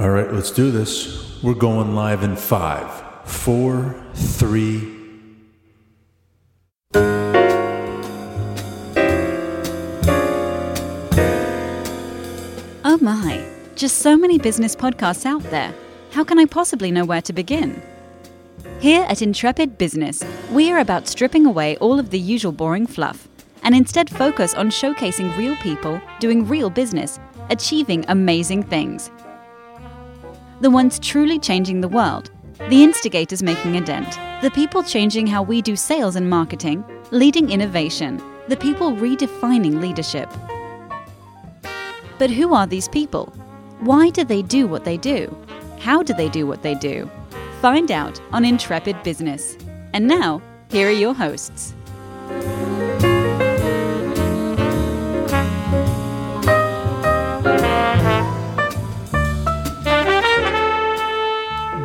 All right, let's do this. We're going live in 5, 4, 3. Oh my, just so many business podcasts out there. How can I possibly know where to begin? Here at Intrepid Business, we are about stripping away all of the usual boring fluff and instead focus on showcasing real people, doing real business, achieving amazing things. The ones truly changing the world, the instigators making a dent, the people changing how we do sales and marketing, leading innovation, the people redefining leadership. But who are these people? Why do they do what they do? How do they do what they do? Find out on Intrepid Business. And now, here are your hosts.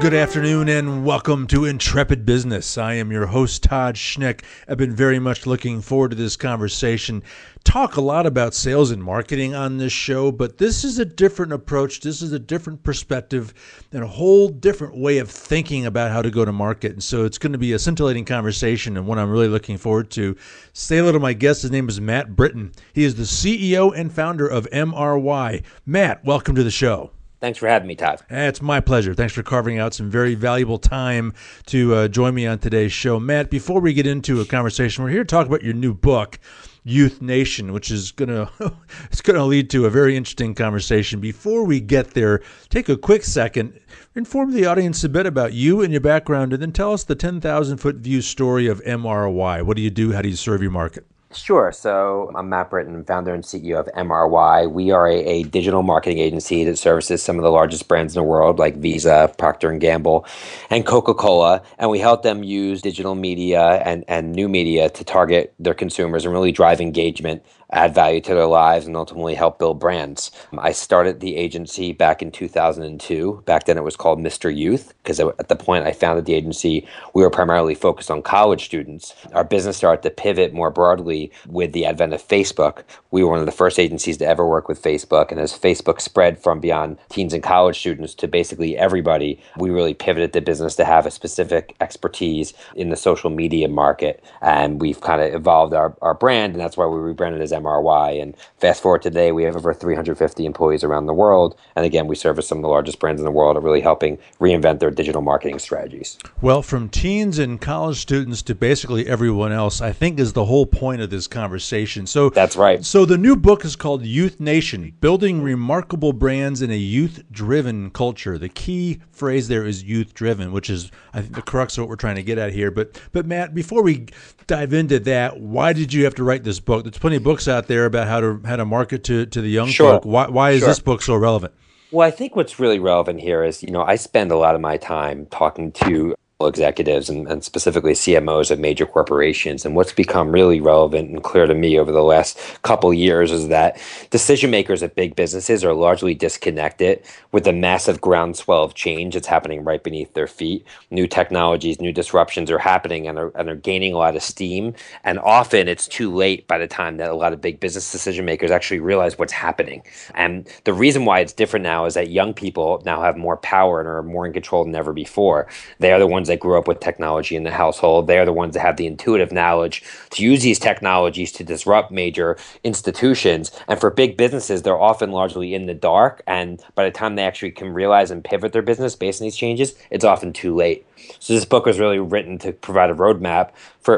Good afternoon and welcome to Intrepid Business. I am your host, Todd Schnick. I've been very much looking forward to this conversation. Talk a lot about sales and marketing on this show, but this is a different approach. This is a different perspective and a whole different way of thinking about how to go to market. And so it's going to be a scintillating conversation and one I'm really looking forward to. Say hello to my guest. His name is Matt Britton. He is the CEO and founder of MRY. Matt, welcome to the show. Thanks for having me, Todd. It's my pleasure. Thanks for carving out some very valuable time to join me on today's show. Matt, before we get into a conversation, we're here to talk about your new book, Youth Nation, which is going to lead to a very interesting conversation. Before we get there, take a quick second, inform the audience a bit about you and your background, and then tell us the 10,000-foot view story of MRY. What do you do? How do you serve your market? Sure. So I'm Matt Britton, founder and CEO of MRY. We are a digital marketing agency that services some of the largest brands in the world, like Visa, Procter & Gamble, and Coca-Cola. And we help them use digital media and new media to target their consumers and really drive engagement, add value to their lives, and ultimately help build brands. I started the agency back in 2002. Back then it was called Mr. Youth, because at the point I founded the agency, we were primarily focused on college students. Our business started to pivot more broadly with the advent of Facebook. We were one of the first agencies to ever work with Facebook, and as Facebook spread from beyond teens and college students to basically everybody, we really pivoted the business to have a specific expertise in the social media market, and we've kind of evolved our brand, and that's why we rebranded as MRY. And fast forward today, we have over 350 employees around the world. And again, we service some of the largest brands in the world, are really helping reinvent their digital marketing strategies. Well, from teens and college students to basically everyone else, I think is the whole point of this conversation. So that's right. So the new book is called Youth Nation, Building Remarkable Brands in a Youth-Driven Culture. The key phrase there is youth-driven, which is, I think, the crux of what we're trying to get at here. But Matt, before we dive into that, why did you have to write this book? There's plenty of books out there about how to market to the young folk. Why is this book so relevant? Well, I think what's really relevant here is, I spend a lot of my time talking to executives and specifically CMOs of major corporations. And what's become really relevant and clear to me over the last couple of years is that decision makers at big businesses are largely disconnected with the massive groundswell of change that's happening right beneath their feet. New technologies, new disruptions are happening and are gaining a lot of steam. And often it's too late by the time that a lot of big business decision makers actually realize what's happening. And the reason why it's different now is that young people now have more power and are more in control than ever before. They are the ones that grew up with technology in the household. They're the ones that have the intuitive knowledge to use these technologies to disrupt major institutions. And for big businesses, they're often largely in the dark. And by the time they actually can realize and pivot their business based on these changes, it's often too late. So this book was really written to provide a roadmap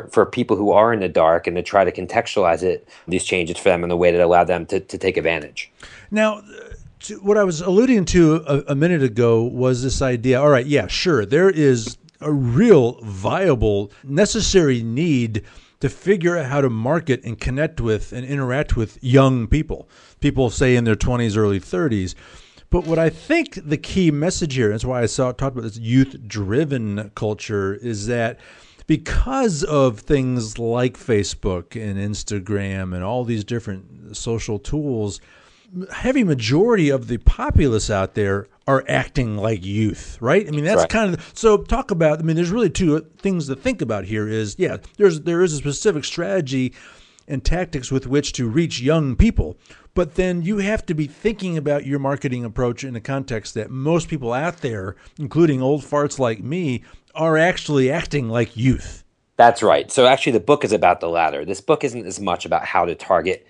for people who are in the dark and to try to contextualize these changes for them in a way that allow them to take advantage. Now, what I was alluding to a minute ago was this idea. All right, yeah, sure, there is a real viable, necessary need to figure out how to market and connect with and interact with young people, say in their 20s, early 30s. But what I think the key message here, that's why I talked about this youth-driven culture, is that because of things like Facebook and Instagram and all these different social tools, heavy majority of the populace out there are acting like youth, right? I mean, that's right. There's really two things to think about here is, yeah, there is a specific strategy and tactics with which to reach young people. But then you have to be thinking about your marketing approach in a context that most people out there, including old farts like me, are actually acting like youth. That's right. So actually the book is about the latter. This book isn't as much about how to target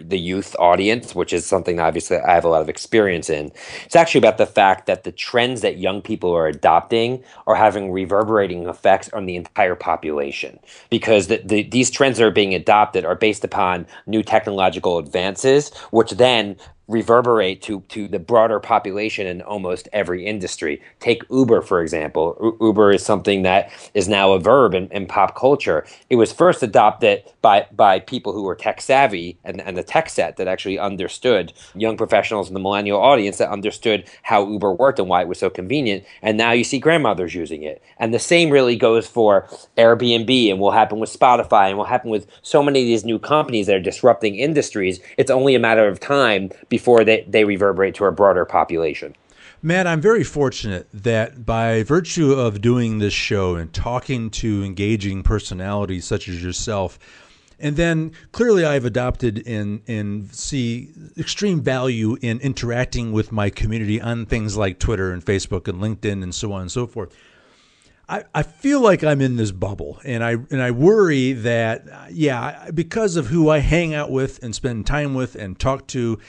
the youth audience, which is something obviously I have a lot of experience in. It's actually about the fact that the trends that young people are adopting are having reverberating effects on the entire population, because these trends that are being adopted are based upon new technological advances, which then reverberate to the broader population in almost every industry. Take Uber, for example. Uber is something that is now a verb in pop culture. It was first adopted by people who were tech savvy and the tech set that actually understood young professionals and the millennial audience that understood how Uber worked and why it was so convenient. And now you see grandmothers using it. And the same really goes for Airbnb and will happen with Spotify and will happen with so many of these new companies that are disrupting industries. It's only a matter of time before they reverberate to a broader population. Matt, I'm very fortunate that by virtue of doing this show and talking to engaging personalities such as yourself, and then clearly I've adopted and see extreme value in interacting with my community on things like Twitter and Facebook and LinkedIn and so on and so forth. I feel like I'm in this bubble, and I worry that, yeah, because of who I hang out with and spend time with and talk to,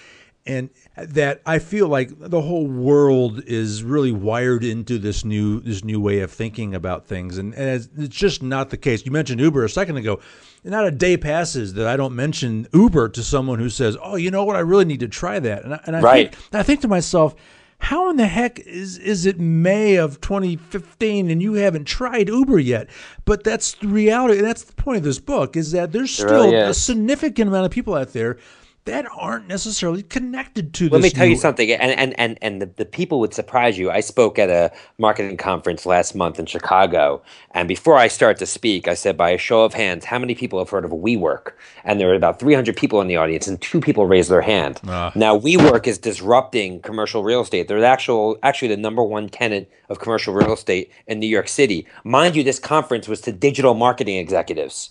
and that I feel like the whole world is really wired into this new way of thinking about things. And it's just not the case. You mentioned Uber a second ago. Not a day passes that I don't mention Uber to someone who says, oh, you know what? I really need to try that. And I think to myself, how in the heck is it May of 2015 and you haven't tried Uber yet? But that's the reality. That's the point of this book, is that there's still a significant amount of people out there that aren't necessarily connected to this. Let me tell you something, and the people would surprise you. I spoke at a marketing conference last month in Chicago, and before I start to speak, I said, by a show of hands, how many people have heard of WeWork? And there were about 300 people in the audience, and 2 people raised their hand. Now, WeWork is disrupting commercial real estate. They're actually the #1 tenant of commercial real estate in New York City. Mind you, this conference was to digital marketing executives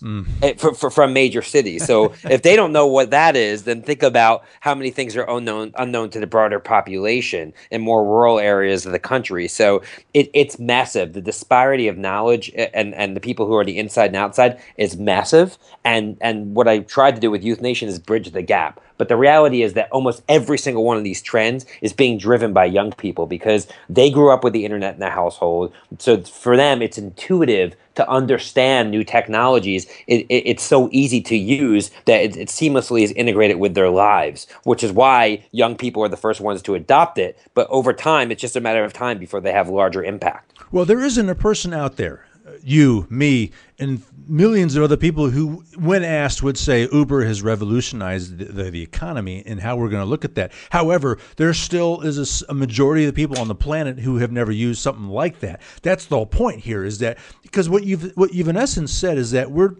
from major cities. So if they don't know what that is, then think about how many things are unknown to the broader population in more rural areas of the country. So it's massive. The disparity of knowledge and the people who are the inside and outside is massive. And what I tried to do with Youth Nation is bridge the gap. But the reality is that almost every single one of these trends is being driven by young people, because they grew up with the internet in the household. So for them, it's intuitive to understand new technologies. It's so easy to use that it seamlessly is integrated with their lives, which is why young people are the first ones to adopt it. But over time, it's just a matter of time before they have larger impact. Well, there isn't a person out there, you, me, and millions of other people who, when asked, would say Uber has revolutionized the economy and how we're going to look at that. However, there still is a majority of the people on the planet who have never used something like that. That's the whole point here, is that because what you've in essence said is that we're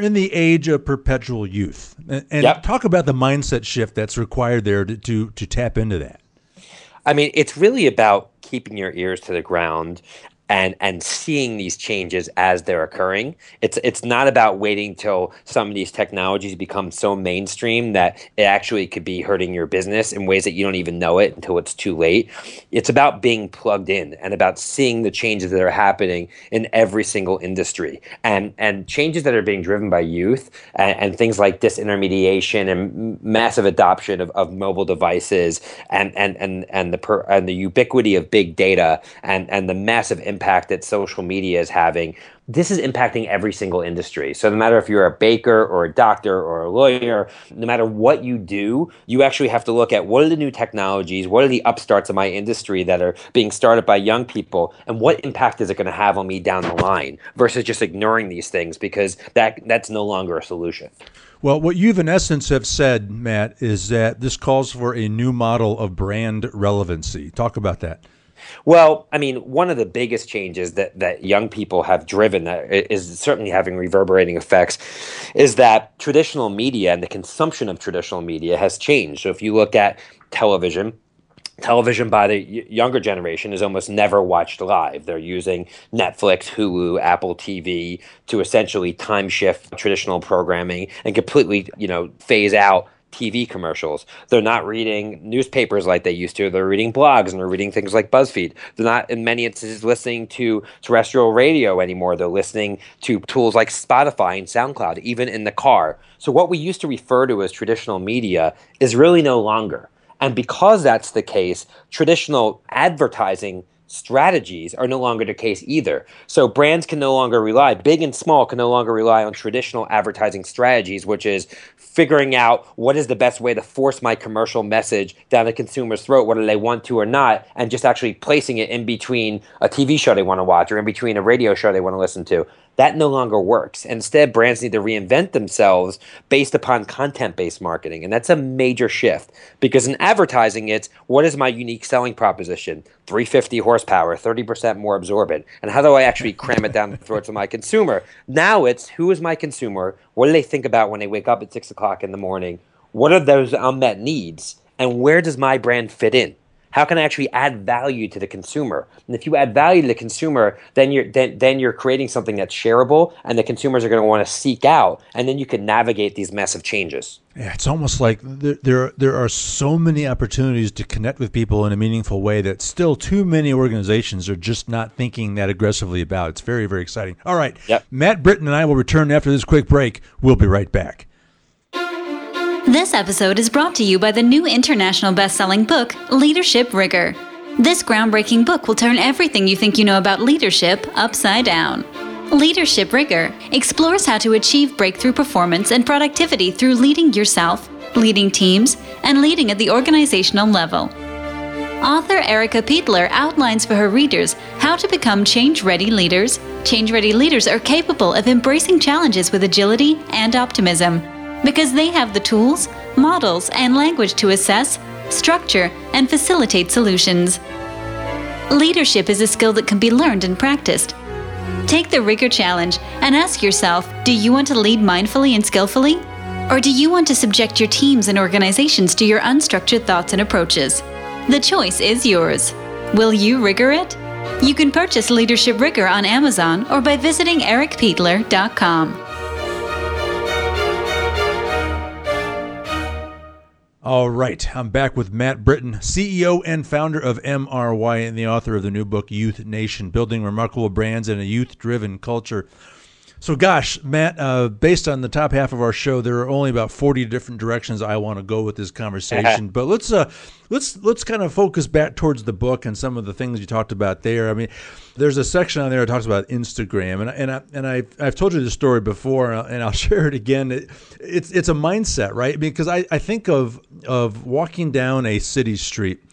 in the age of perpetual youth, and talk about the mindset shift that's required there to tap into that. I mean, it's really about keeping your ears to the ground and seeing these changes as they're occurring. It's not about waiting till some of these technologies become so mainstream that it actually could be hurting your business in ways that you don't even know it until it's too late. It's about being plugged in and about seeing the changes that are happening in every single industry. And changes that are being driven by youth and things like disintermediation and massive adoption of mobile devices and the ubiquity of big data and the massive impact that social media is having. This is impacting every single industry. So no matter if you're a baker or a doctor or a lawyer, no matter what you do, you actually have to look at what are the new technologies, what are the upstarts of my industry that are being started by young people, and what impact is it going to have on me down the line, versus just ignoring these things, because that's no longer a solution. Well, what you've in essence have said, Matt, is that this calls for a new model of brand relevancy. Talk about that. Well, I mean, one of the biggest changes that young people have driven that is certainly having reverberating effects is that traditional media and the consumption of traditional media has changed. So if you look at television, television by the younger generation is almost never watched live. They're using Netflix, Hulu, Apple TV to essentially time shift traditional programming and completely, phase out TV commercials. They're not reading newspapers like they used to. They're reading blogs and they're reading things like BuzzFeed. They're not, in many instances, listening to terrestrial radio anymore. They're listening to tools like Spotify and SoundCloud, even in the car. So what we used to refer to as traditional media is really no longer. And because that's the case, traditional advertising strategies are no longer the case either. So brands can no longer rely, big and small can no longer rely on traditional advertising strategies, which is figuring out what is the best way to force my commercial message down the consumer's throat, whether they want to or not, and just actually placing it in between a TV show they want to watch or in between a radio show they want to listen to. That no longer works. Instead, brands need to reinvent themselves based upon content-based marketing. And that's a major shift because in advertising, it's what is my unique selling proposition? 350 horsepower, 30% more absorbent. And how do I actually cram it down the throats of my consumer? Now it's who is my consumer? What do they think about when they wake up at 6 o'clock in the morning? What are those unmet needs? And where does my brand fit in? How can I actually add value to the consumer? And if you add value to the consumer, then you're creating something that's shareable and the consumers are going to want to seek out, and then you can navigate these massive changes. Yeah, it's almost like there are so many opportunities to connect with people in a meaningful way that still too many organizations are just not thinking that aggressively about. It's very, very exciting. All right. Yep. Matt Britton and I will return after this quick break. We'll be right back. This episode is brought to you by the new international best-selling book, Leadership Rigor. This groundbreaking book will turn everything you think you know about leadership upside down. Leadership Rigor explores how to achieve breakthrough performance and productivity through leading yourself, leading teams, and leading at the organizational level. Author Erica Piedler outlines for her readers how to become change-ready leaders. Change-ready leaders are capable of embracing challenges with agility and optimism, because they have the tools, models, and language to assess, structure, and facilitate solutions. Leadership is a skill that can be learned and practiced. Take the Rigor Challenge and ask yourself, do you want to lead mindfully and skillfully? Or do you want to subject your teams and organizations to your unstructured thoughts and approaches? The choice is yours. Will you rigor it? You can purchase Leadership Rigor on Amazon or by visiting ericpetler.com. All right, I'm back with Matt Britton, CEO and founder of MRY and the author of the new book, Youth Nation, Building Remarkable Brands in a Youth-Driven Culture. So gosh, Matt, based on the top half of our show, there are only about 40 different directions I want to go with this conversation. But let's kind of focus back towards the book and some of the things you talked about there. I mean, there's a section on there that talks about Instagram, and I've told you this story before, and I'll share it again. It's a mindset, right? Because I think of walking down a city street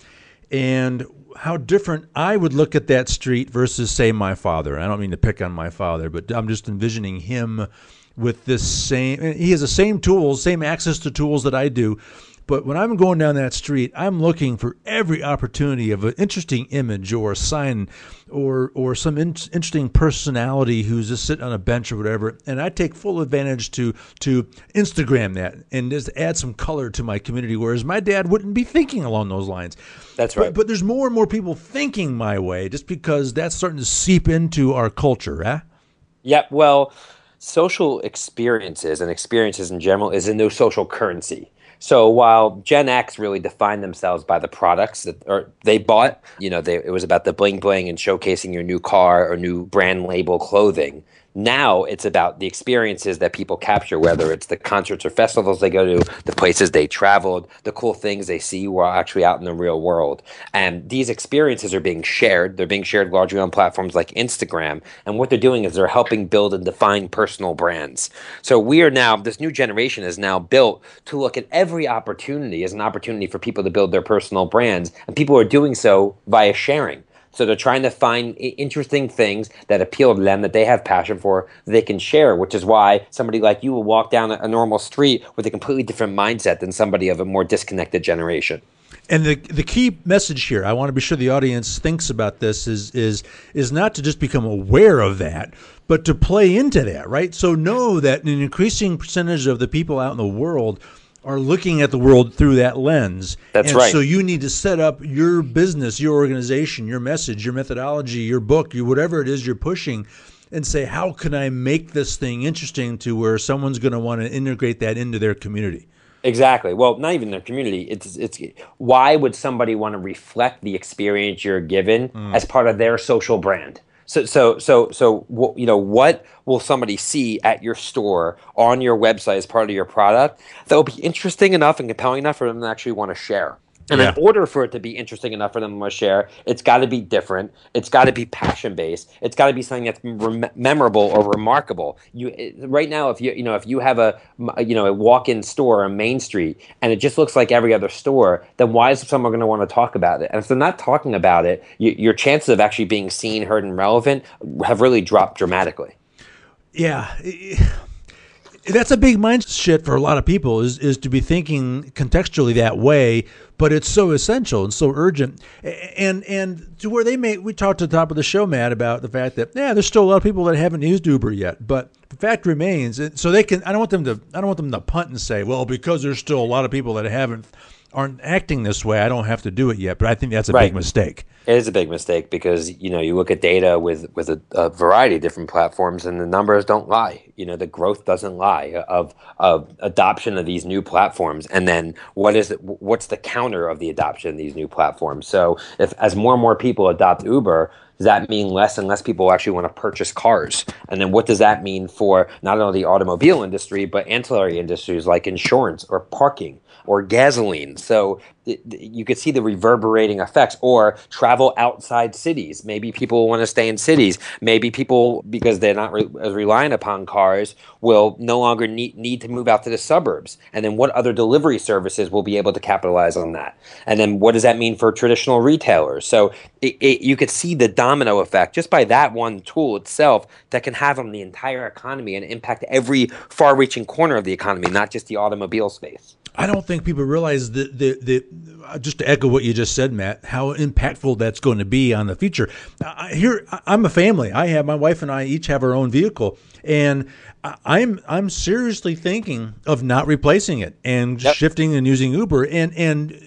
and how different I would look at that street versus, say, my father. I don't mean to pick on my father, but I'm just envisioning him with this he has the same tools, same access to tools that I do. But when I'm going down that street, I'm looking for every opportunity of an interesting image or a sign or some interesting personality who's just sitting on a bench or whatever. And I take full advantage to Instagram that and just add some color to my community, whereas my dad wouldn't be thinking along those lines. That's right. But there's more and more people thinking my way just because that's starting to seep into our culture, huh? Yeah, well, social experiences and experiences in general is a new social currency. So while Gen X really defined themselves by the products that they bought, it was about the bling bling and showcasing your new car or new brand label clothing. Now it's about the experiences that people capture, whether it's the concerts or festivals they go to, the places they traveled, the cool things they see while actually out in the real world. And these experiences are being shared. They're being shared largely on platforms like Instagram. And what they're doing is they're helping build and define personal brands. So this new generation is now built to look at every opportunity as an opportunity for people to build their personal brands. And people are doing so via sharing. So they're trying to find interesting things that appeal to them, that they have passion for, that they can share, which is why somebody like you will walk down a normal street with a completely different mindset than somebody of a more disconnected generation. And the key message here, I want to be sure the audience thinks about this, is not to just become aware of that, but to play into that, right? So know that an increasing percentage of the people out in the world are looking at the world through that lens. That's right. So you need to set up your business, your organization, your message, your methodology, your book, your whatever it is you're pushing, and say, how can I make this thing interesting to where someone's going to want to integrate that into their community? Exactly. Well, not even their community. It's why would somebody want to reflect the experience you're given as part of their social brand? So you know, what will somebody see at your store, on your website, as part of your product that will be interesting enough and compelling enough for them to actually want to share? And in order for it to be interesting enough for them to share, it's got to be different. It's got to be passion-based. It's got to be something that's memorable or remarkable. Right now, if you have a walk-in store on Main Street and it just looks like every other store, then why is someone going to want to talk about it? And if they're not talking about it, your chances of actually being seen, heard, and relevant have really dropped dramatically. Yeah. That's a big mind shit for a lot of people, is to be thinking contextually that way, but it's so essential and so urgent. And to where we talked at the top of the show, Matt, about the fact that, there's still a lot of people that haven't used Uber yet, but the fact remains. So I don't want them to punt and say, well, because there's still a lot of people that aren't acting this way, I don't have to do it yet. But I think that's a big mistake. It is a big mistake because, you look at data with a variety of different platforms and the numbers don't lie. The growth doesn't lie of adoption of these new platforms. And then what's the counter of the adoption of these new platforms? So as more and more people adopt Uber, does that mean less and less people actually want to purchase cars? And then what does that mean for not only the automobile industry, but ancillary industries like insurance or parking or gasoline? So you could see the reverberating effects. Or travel outside cities. Maybe people want to stay in cities. Maybe people, because they're not as reliant upon cars, will no longer need to move out to the suburbs. And then what other delivery services will be able to capitalize on that? And then what does that mean for traditional retailers? So you could see the domino effect just by that one tool itself that can have on the entire economy and impact every far-reaching corner of the economy, not just the automobile space. I don't think people realize that just to echo what you just said, Matt, how impactful that's going to be on the future. I'm a family. My wife and I each have our own vehicle, and I'm seriously thinking of not replacing it and shifting and using Uber. And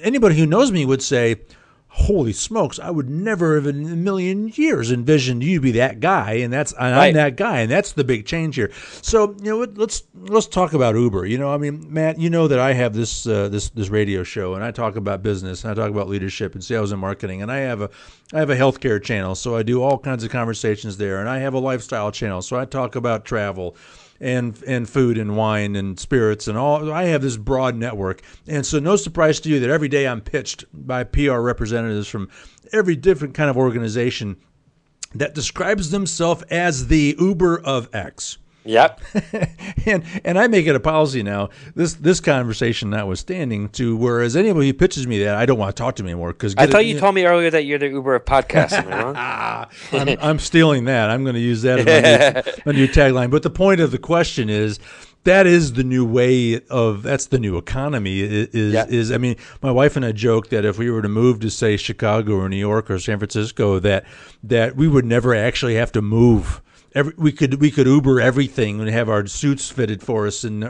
anybody who knows me would say, holy smokes, I would never have in a million years envisioned you be that guy, I'm that guy, and that's the big change here. So, let's talk about Uber. Matt, that I have this radio show, and I talk about business, and I talk about leadership and sales and marketing, and I have a healthcare channel, so I do all kinds of conversations there, and I have a lifestyle channel, so I talk about travel and food and wine and spirits and all. I have this broad network. And so no surprise to you that every day I'm pitched by PR representatives from every different kind of organization that describes themselves as the Uber of X. Yep. and I make it a policy now, this conversation notwithstanding, to whereas anybody who pitches me that, I don't want to talk to me anymore. Because I thought you told me earlier that you're the Uber of podcasting. I'm stealing that. I'm going to use that as my new tagline. But the point of the question is, that is the new way of. That's the new economy. I mean, my wife and I joke that if we were to move to, say, Chicago or New York or San Francisco, that we would never actually have to move. We could Uber everything and have our suits fitted for us and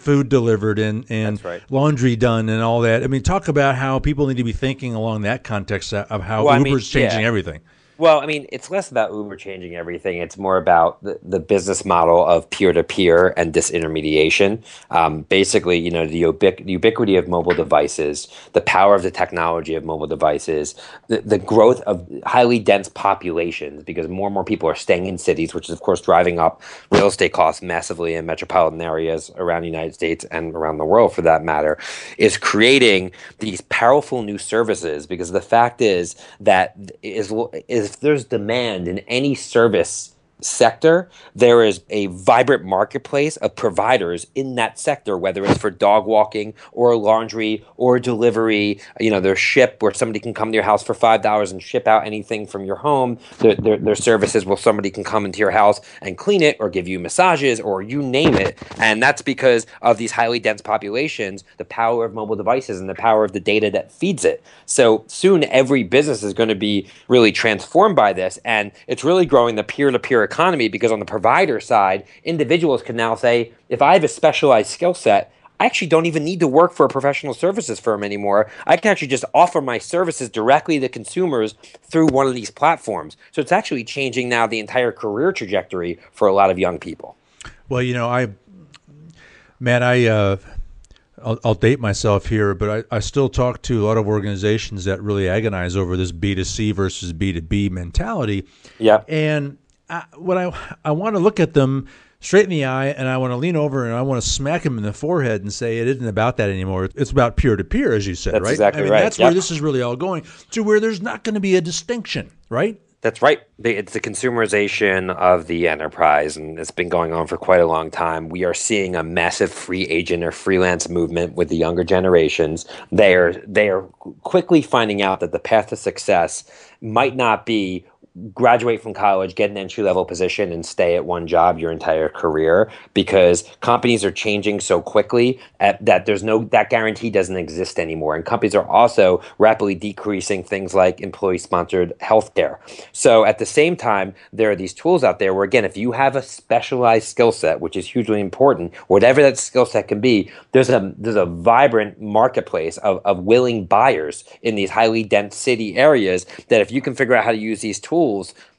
food delivered and laundry done and all that. I mean, talk about how people need to be thinking along that context of how Uber's changing everything. Well, I mean, it's less about Uber changing everything. It's more about the business model of peer-to-peer and disintermediation. Basically, the ubiquity of mobile devices, the power of the technology of mobile devices, the growth of highly dense populations, because more and more people are staying in cities, which is, of course, driving up real estate costs massively in metropolitan areas around the United States and around the world, for that matter, is creating these powerful new services. Because the fact is that if there's demand in any service sector, there is a vibrant marketplace of providers in that sector, whether it's for dog walking or laundry or delivery. There's Ship, where somebody can come to your house for $5 and ship out anything from your home. Their services where somebody can come into your house and clean it or give you massages or you name it. And that's because of these highly dense populations, the power of mobile devices and the power of the data that feeds it. So soon every business is going to be really transformed by this, and it's really growing the peer-to-peer economy, because on the provider side, individuals can now say, if I have a specialized skill set, I actually don't even need to work for a professional services firm anymore. I can actually just offer my services directly to consumers through one of these platforms. So it's actually changing now the entire career trajectory for a lot of young people. Well, you know, I'll date myself here, but I still talk to a lot of organizations that really agonize over this B2C versus B2B mentality. Yeah. And I want to look at them straight in the eye, and I want to lean over and I want to smack him in the forehead and say, it isn't about that anymore. It's about peer-to-peer, as you said, right? That's exactly right. I mean, that's where this is really all going, to where there's not going to be a distinction, right? That's right. It's the consumerization of the enterprise, and it's been going on for quite a long time. We are seeing a massive free agent or freelance movement with the younger generations. They are quickly finding out that the path to success might not be graduate from college, get an entry-level position, and stay at one job your entire career, because companies are changing so quickly that there's no, that guarantee doesn't exist anymore. And companies are also rapidly decreasing things like employee-sponsored healthcare. So at the same time, there are these tools out there where, again, if you have a specialized skill set, which is hugely important, whatever that skill set can be, there's a vibrant marketplace of willing buyers in these highly dense city areas that if you can figure out how to use these tools,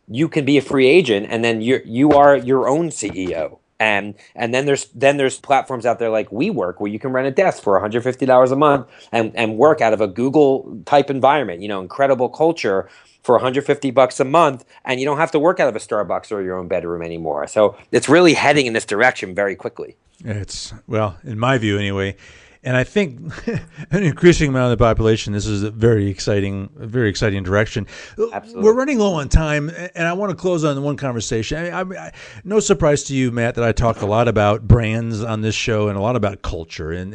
you can be a free agent, and then you are your own CEO. And then there's platforms out there like WeWork, where you can rent a desk for $150 a month and work out of a Google type environment. You know, incredible culture for $150 a month, and you don't have to work out of a Starbucks or your own bedroom anymore. So it's really heading in this direction very quickly. It's, well, in my view anyway. And I think an increasing amount of the population, this is a very exciting direction. Absolutely. We're running low on time, and I want to close on one conversation. I no surprise to you, Matt, that I talk a lot about brands on this show and a lot about culture. And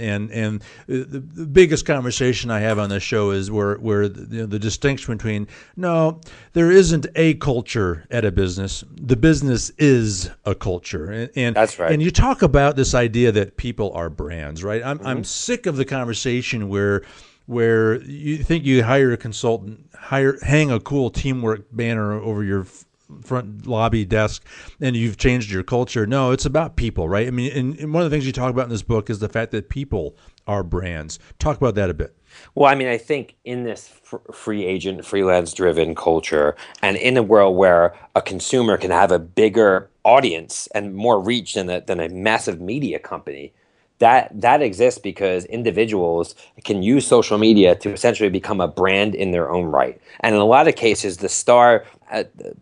the biggest conversation I have on this show is where the distinction between, no, there isn't a culture at a business. The business is a culture. And that's right. And you talk about this idea that people are brands, right? I'm sick of the conversation where you think you hire a consultant, hang a cool teamwork banner over your front lobby desk, and you've changed your culture. No, it's about people, right? I mean, and one of the things you talk about in this book is the fact that people are brands. Talk about that a bit. Well, I mean, I think in this free agent, freelance-driven culture, and in a world where a consumer can have a bigger audience and more reach than a massive media company, That exists because individuals can use social media to essentially become a brand in their own right. And in a lot of cases, the star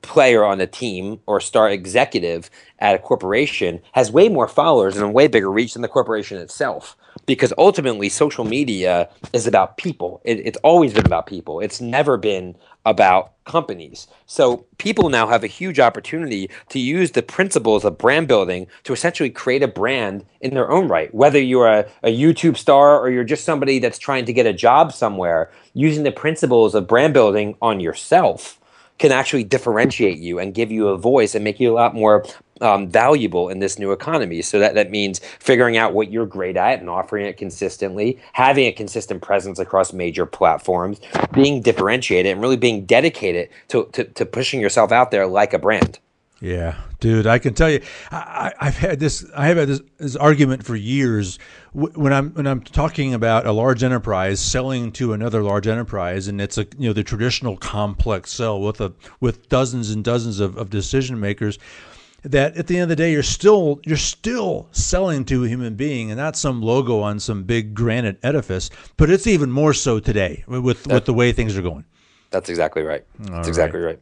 player on a team or star executive at a corporation has way more followers and a way bigger reach than the corporation itself. Because ultimately, social media is about people. It's always been about people. It's never been about companies. So people now have a huge opportunity to use the principles of brand building to essentially create a brand in their own right. Whether you're a YouTube star or you're just somebody that's trying to get a job somewhere, using the principles of brand building on yourself can actually differentiate you and give you a voice and make you a lot more valuable in this new economy. So that means figuring out what you're great at and offering it consistently, having a consistent presence across major platforms, being differentiated, and really being dedicated to pushing yourself out there like a brand. Yeah, dude, I can tell you, I've had this argument for years when I'm talking about a large enterprise selling to another large enterprise, and it's the traditional complex sell with dozens and dozens of decision makers. That at the end of the day, you're still selling to a human being, and not some logo on some big granite edifice. But it's even more so today with the way things are going. That's exactly right. That's exactly right.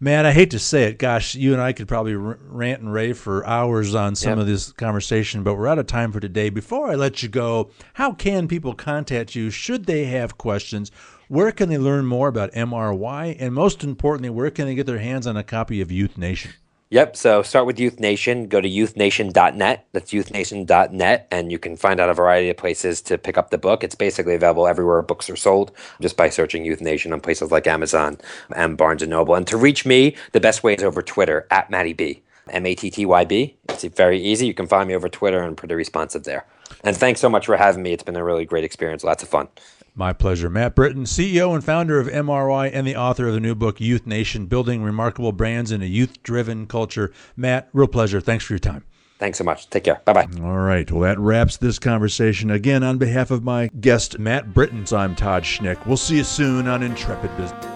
Man, I hate to say it. Gosh, you and I could probably rant and rave for hours on some of this conversation, but we're out of time for today. Before I let you go, how can people contact you should they have questions? Where can they learn more about MRY? And most importantly, where can they get their hands on a copy of Youth Nation? Yep. So start with Youth Nation. Go to youthnation.net. That's youthnation.net. And you can find out a variety of places to pick up the book. It's basically available everywhere books are sold, just by searching Youth Nation on places like Amazon and Barnes & Noble. And to reach me, the best way is over Twitter, @MattyB, MATTYB. It's very easy. You can find me over Twitter, and I'm pretty responsive there. And thanks so much for having me. It's been a really great experience. Lots of fun. My pleasure. Matt Britton, CEO and founder of MRY and the author of the new book, Youth Nation, Building Remarkable Brands in a Youth-Driven Culture. Matt, real pleasure. Thanks for your time. Thanks so much. Take care. Bye-bye. All right. Well, that wraps this conversation. Again, on behalf of my guest, Matt Britton, I'm Todd Schnick. We'll see you soon on Intrepid Business.